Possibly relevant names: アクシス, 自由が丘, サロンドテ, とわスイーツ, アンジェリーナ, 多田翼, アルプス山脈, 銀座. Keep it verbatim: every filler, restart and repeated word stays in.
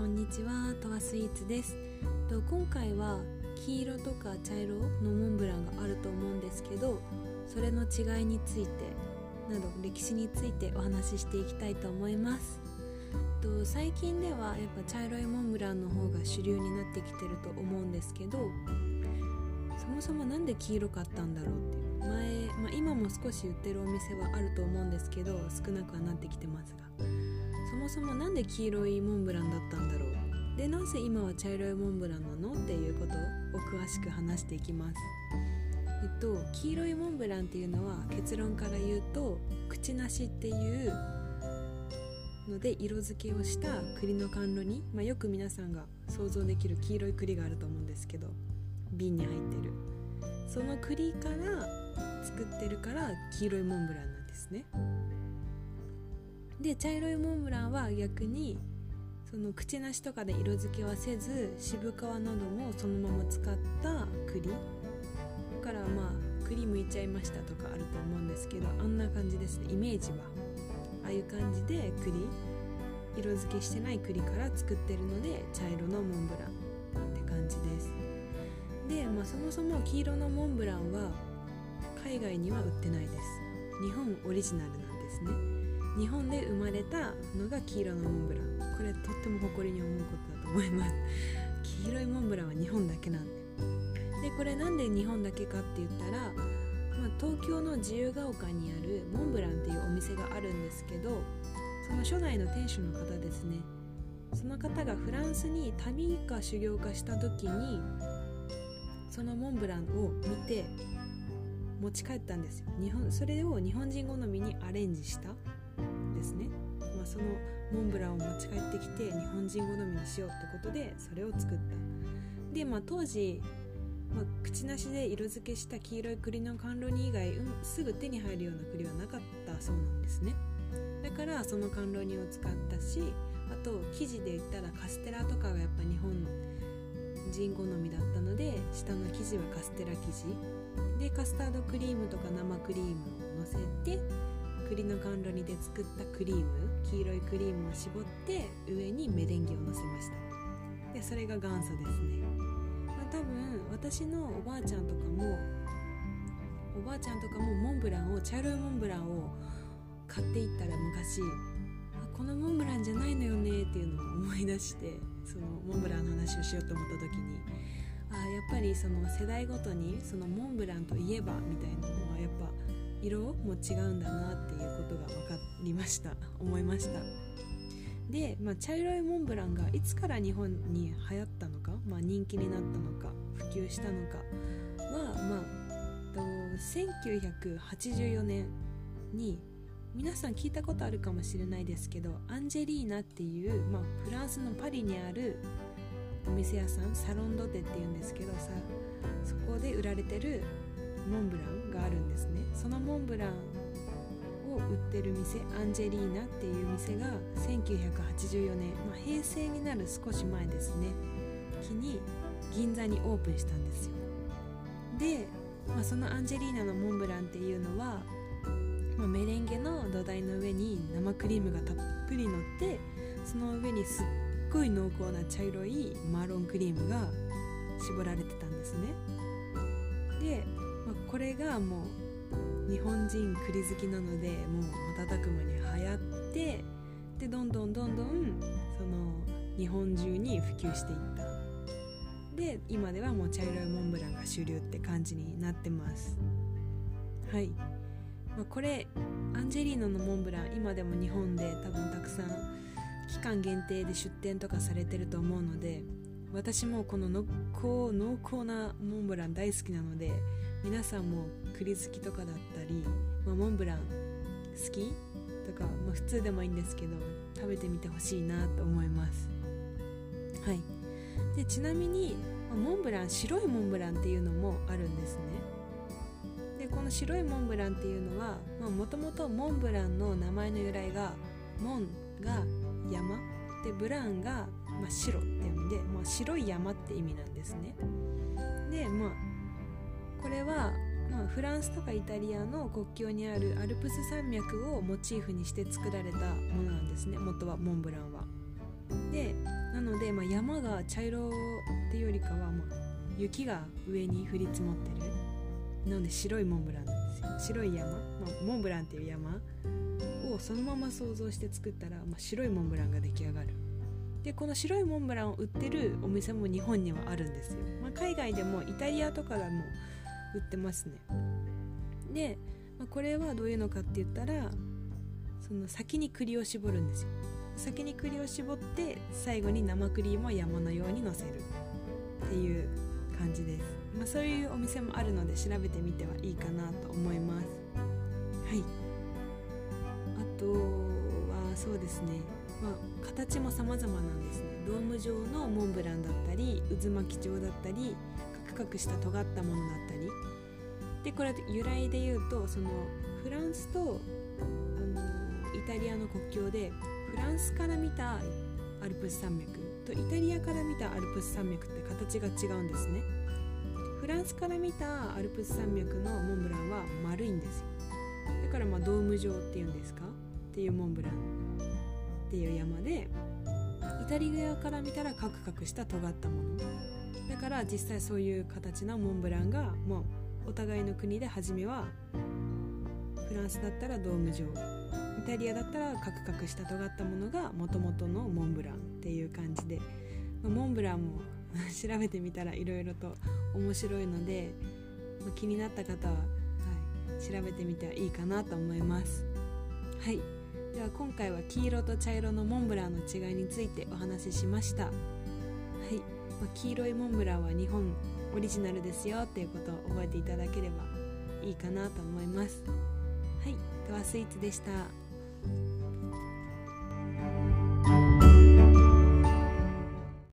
こんにちは、とわスイーツです。と今回は黄色とか茶色のモンブランがあると思うんですけど、それの違いについてなど歴史についてお話ししていきたいと思います。と最近ではやっぱ茶色いモンブランの方が主流になってきてると思うんですけど、そもそもなんで黄色かったんだろうっていう前、まあ、今も少し売ってるお店はあると思うんですけど少なくはなってきてますが、そもそもなんで黄色いモンブランだったんだろう、でなぜ今は茶色いモンブランなのっていうことを詳しく話していきます。えっと、黄色いモンブランっていうのは結論から言うと口なしっていうので色付けをした栗の甘露煮、まあ、よく皆さんが想像できる黄色い栗があると思うんですけど瓶に入ってる、その栗から作ってるから黄色いモンブランなんですね。で茶色いモンブランは逆にその口なしとかで色付けはせず渋皮などもそのまま使った栗から、まあ栗むいちゃいましたとかあると思うんですけど、あんな感じですねイメージは。ああいう感じで栗色付けしてない栗から作ってるので茶色のモンブランって感じです。で、まあ、そもそも黄色のモンブランは海外には売ってないです。日本オリジナルなんですね。日本で生まれたのが黄色のモンブラン、これとっても誇りに思うことだと思います。黄色いモンブランは日本だけなんで。でこれなんで日本だけかって言ったら、まあ、東京の自由が丘にあるモンブランっていうお店があるんですけど、その初代の店主の方ですね、その方がフランスに旅か修行かした時にそのモンブランを見て持ち帰ったんですよ。日本それを日本人好みにアレンジしたんですね、まあ、そのモンブランを持ち帰ってきて日本人好みにしようってことでそれを作った。で、まあ、当時、まあ、口なしで色付けした黄色い栗の甘露煮以外、うん、すぐ手に入るような栗はなかったそうなんですね。だからその甘露煮を使ったし、あと生地で言ったらカステラとかがやっぱ日本の人好みだったので下の生地はカステラ生地でカスタードクリームとか生クリームをのせて栗の甘露煮で作ったクリーム黄色いクリームを絞って上にメレンゲをのせました。でそれが元祖ですね、まあ、多分私のおばあちゃんとかもおばあちゃんとかもモンブランを茶色いモンブランを買っていったら昔このモンブランじゃないのよねっていうのを思い出してそのモンブランの話をしようと思った時に、あやっぱりその世代ごとにそのモンブランといえばみたいなのはやっぱ色も違うんだなっていうことが分かりました思いました。で、まあ、茶色いモンブランがいつから日本に流行ったのか、まあ、人気になったのか普及したのかは、まあ、とせんきゅうひゃくはちじゅうよねんに皆さん聞いたことあるかもしれないですけどアンジェリーナっていう、まあ、フランスのパリにあるお店屋さんサロンドテっていうんですけどさ、そこで売られてるモンブランがあるんですね。そのモンブランを売ってる店アンジェリーナっていう店がせんきゅうひゃくはちじゅうよねん、まあ、平成になる少し前ですね期に銀座にオープンしたんですよ。で、まあ、そのアンジェリーナのモンブランっていうのはまあ、メレンゲの土台の上に生クリームがたっぷりのってその上にすっごい濃厚な茶色いマロンクリームが絞られてたんですね。で、まあ、これがもう日本人栗好きなのでもう瞬く間に流行ってでどんどんどんどんその日本中に普及していった。で今ではもう茶色いモンブランが主流って感じになってます。はい、まあ、これアンジェリーナのモンブラン今でも日本で多分たくさん期間限定で出店とかされてると思うので、私もこの濃厚濃厚なモンブラン大好きなので皆さんも栗好きとかだったり、まあ、モンブラン好きとか、まあ、普通でもいいんですけど食べてみてほしいなと思います。はい。でちなみにモンブラン白いモンブランっていうのもあるんですね。この白いモンブランっていうのはもともとモンブランの名前の由来がモンが山でブランが、まあ、白って意味で、まあ、白い山って意味なんですね。で、まあ、これは、まあ、フランスとかイタリアの国境にあるアルプス山脈をモチーフにして作られたものなんですね。元はモンブランはでなので、まあ、山が茶色っていうよりかは、まあ、雪が上に降り積もってるなので白いモンブランなんですよ。白い山、まあ、モンブランっていう山をそのまま想像して作ったら、まあ、白いモンブランが出来上がる。でこの白いモンブランを売ってるお店も日本にはあるんですよ、まあ、海外でもイタリアとかでも売ってますね。で、まあ、これはどういうのかって言ったら、その先に栗を絞るんですよ。先に栗を絞って最後に生クリームを山のようにのせるっていう感じです、まあ、そういうお店もあるので調べてみてはいいかなと思います。はい、あとはそうですね、まあ、形も様々なんですね。ドーム状のモンブランだったり渦巻き状だったりカクカクした尖ったものだったりで、これ由来で言うと、そのフランスとあのイタリアの国境でフランスから見たアルプス山脈とイタリアから見たアルプス山脈って形が違うんですね。フランスから見たアルプス山脈のモンブランは丸いんですよ。だからまあドーム状っていうんですかっていうモンブランっていう山で、イタリアから見たらカクカクした尖ったものだから、実際そういう形のモンブランがもうお互いの国で、初めはフランスだったらドーム状、イタリアだったらカクカクした尖ったものが元々のモンブランっていう感じで、モンブランも調べてみたらいろいろと面白いので、気になった方は、はい、調べてみてはいいかなと思います。はい、では今回は黄色と茶色のモンブランの違いについてお話ししました。はい、まあ、黄色いモンブランは日本オリジナルですよっていうことを覚えていただければいいかなと思います。はい、ではスイーツでした。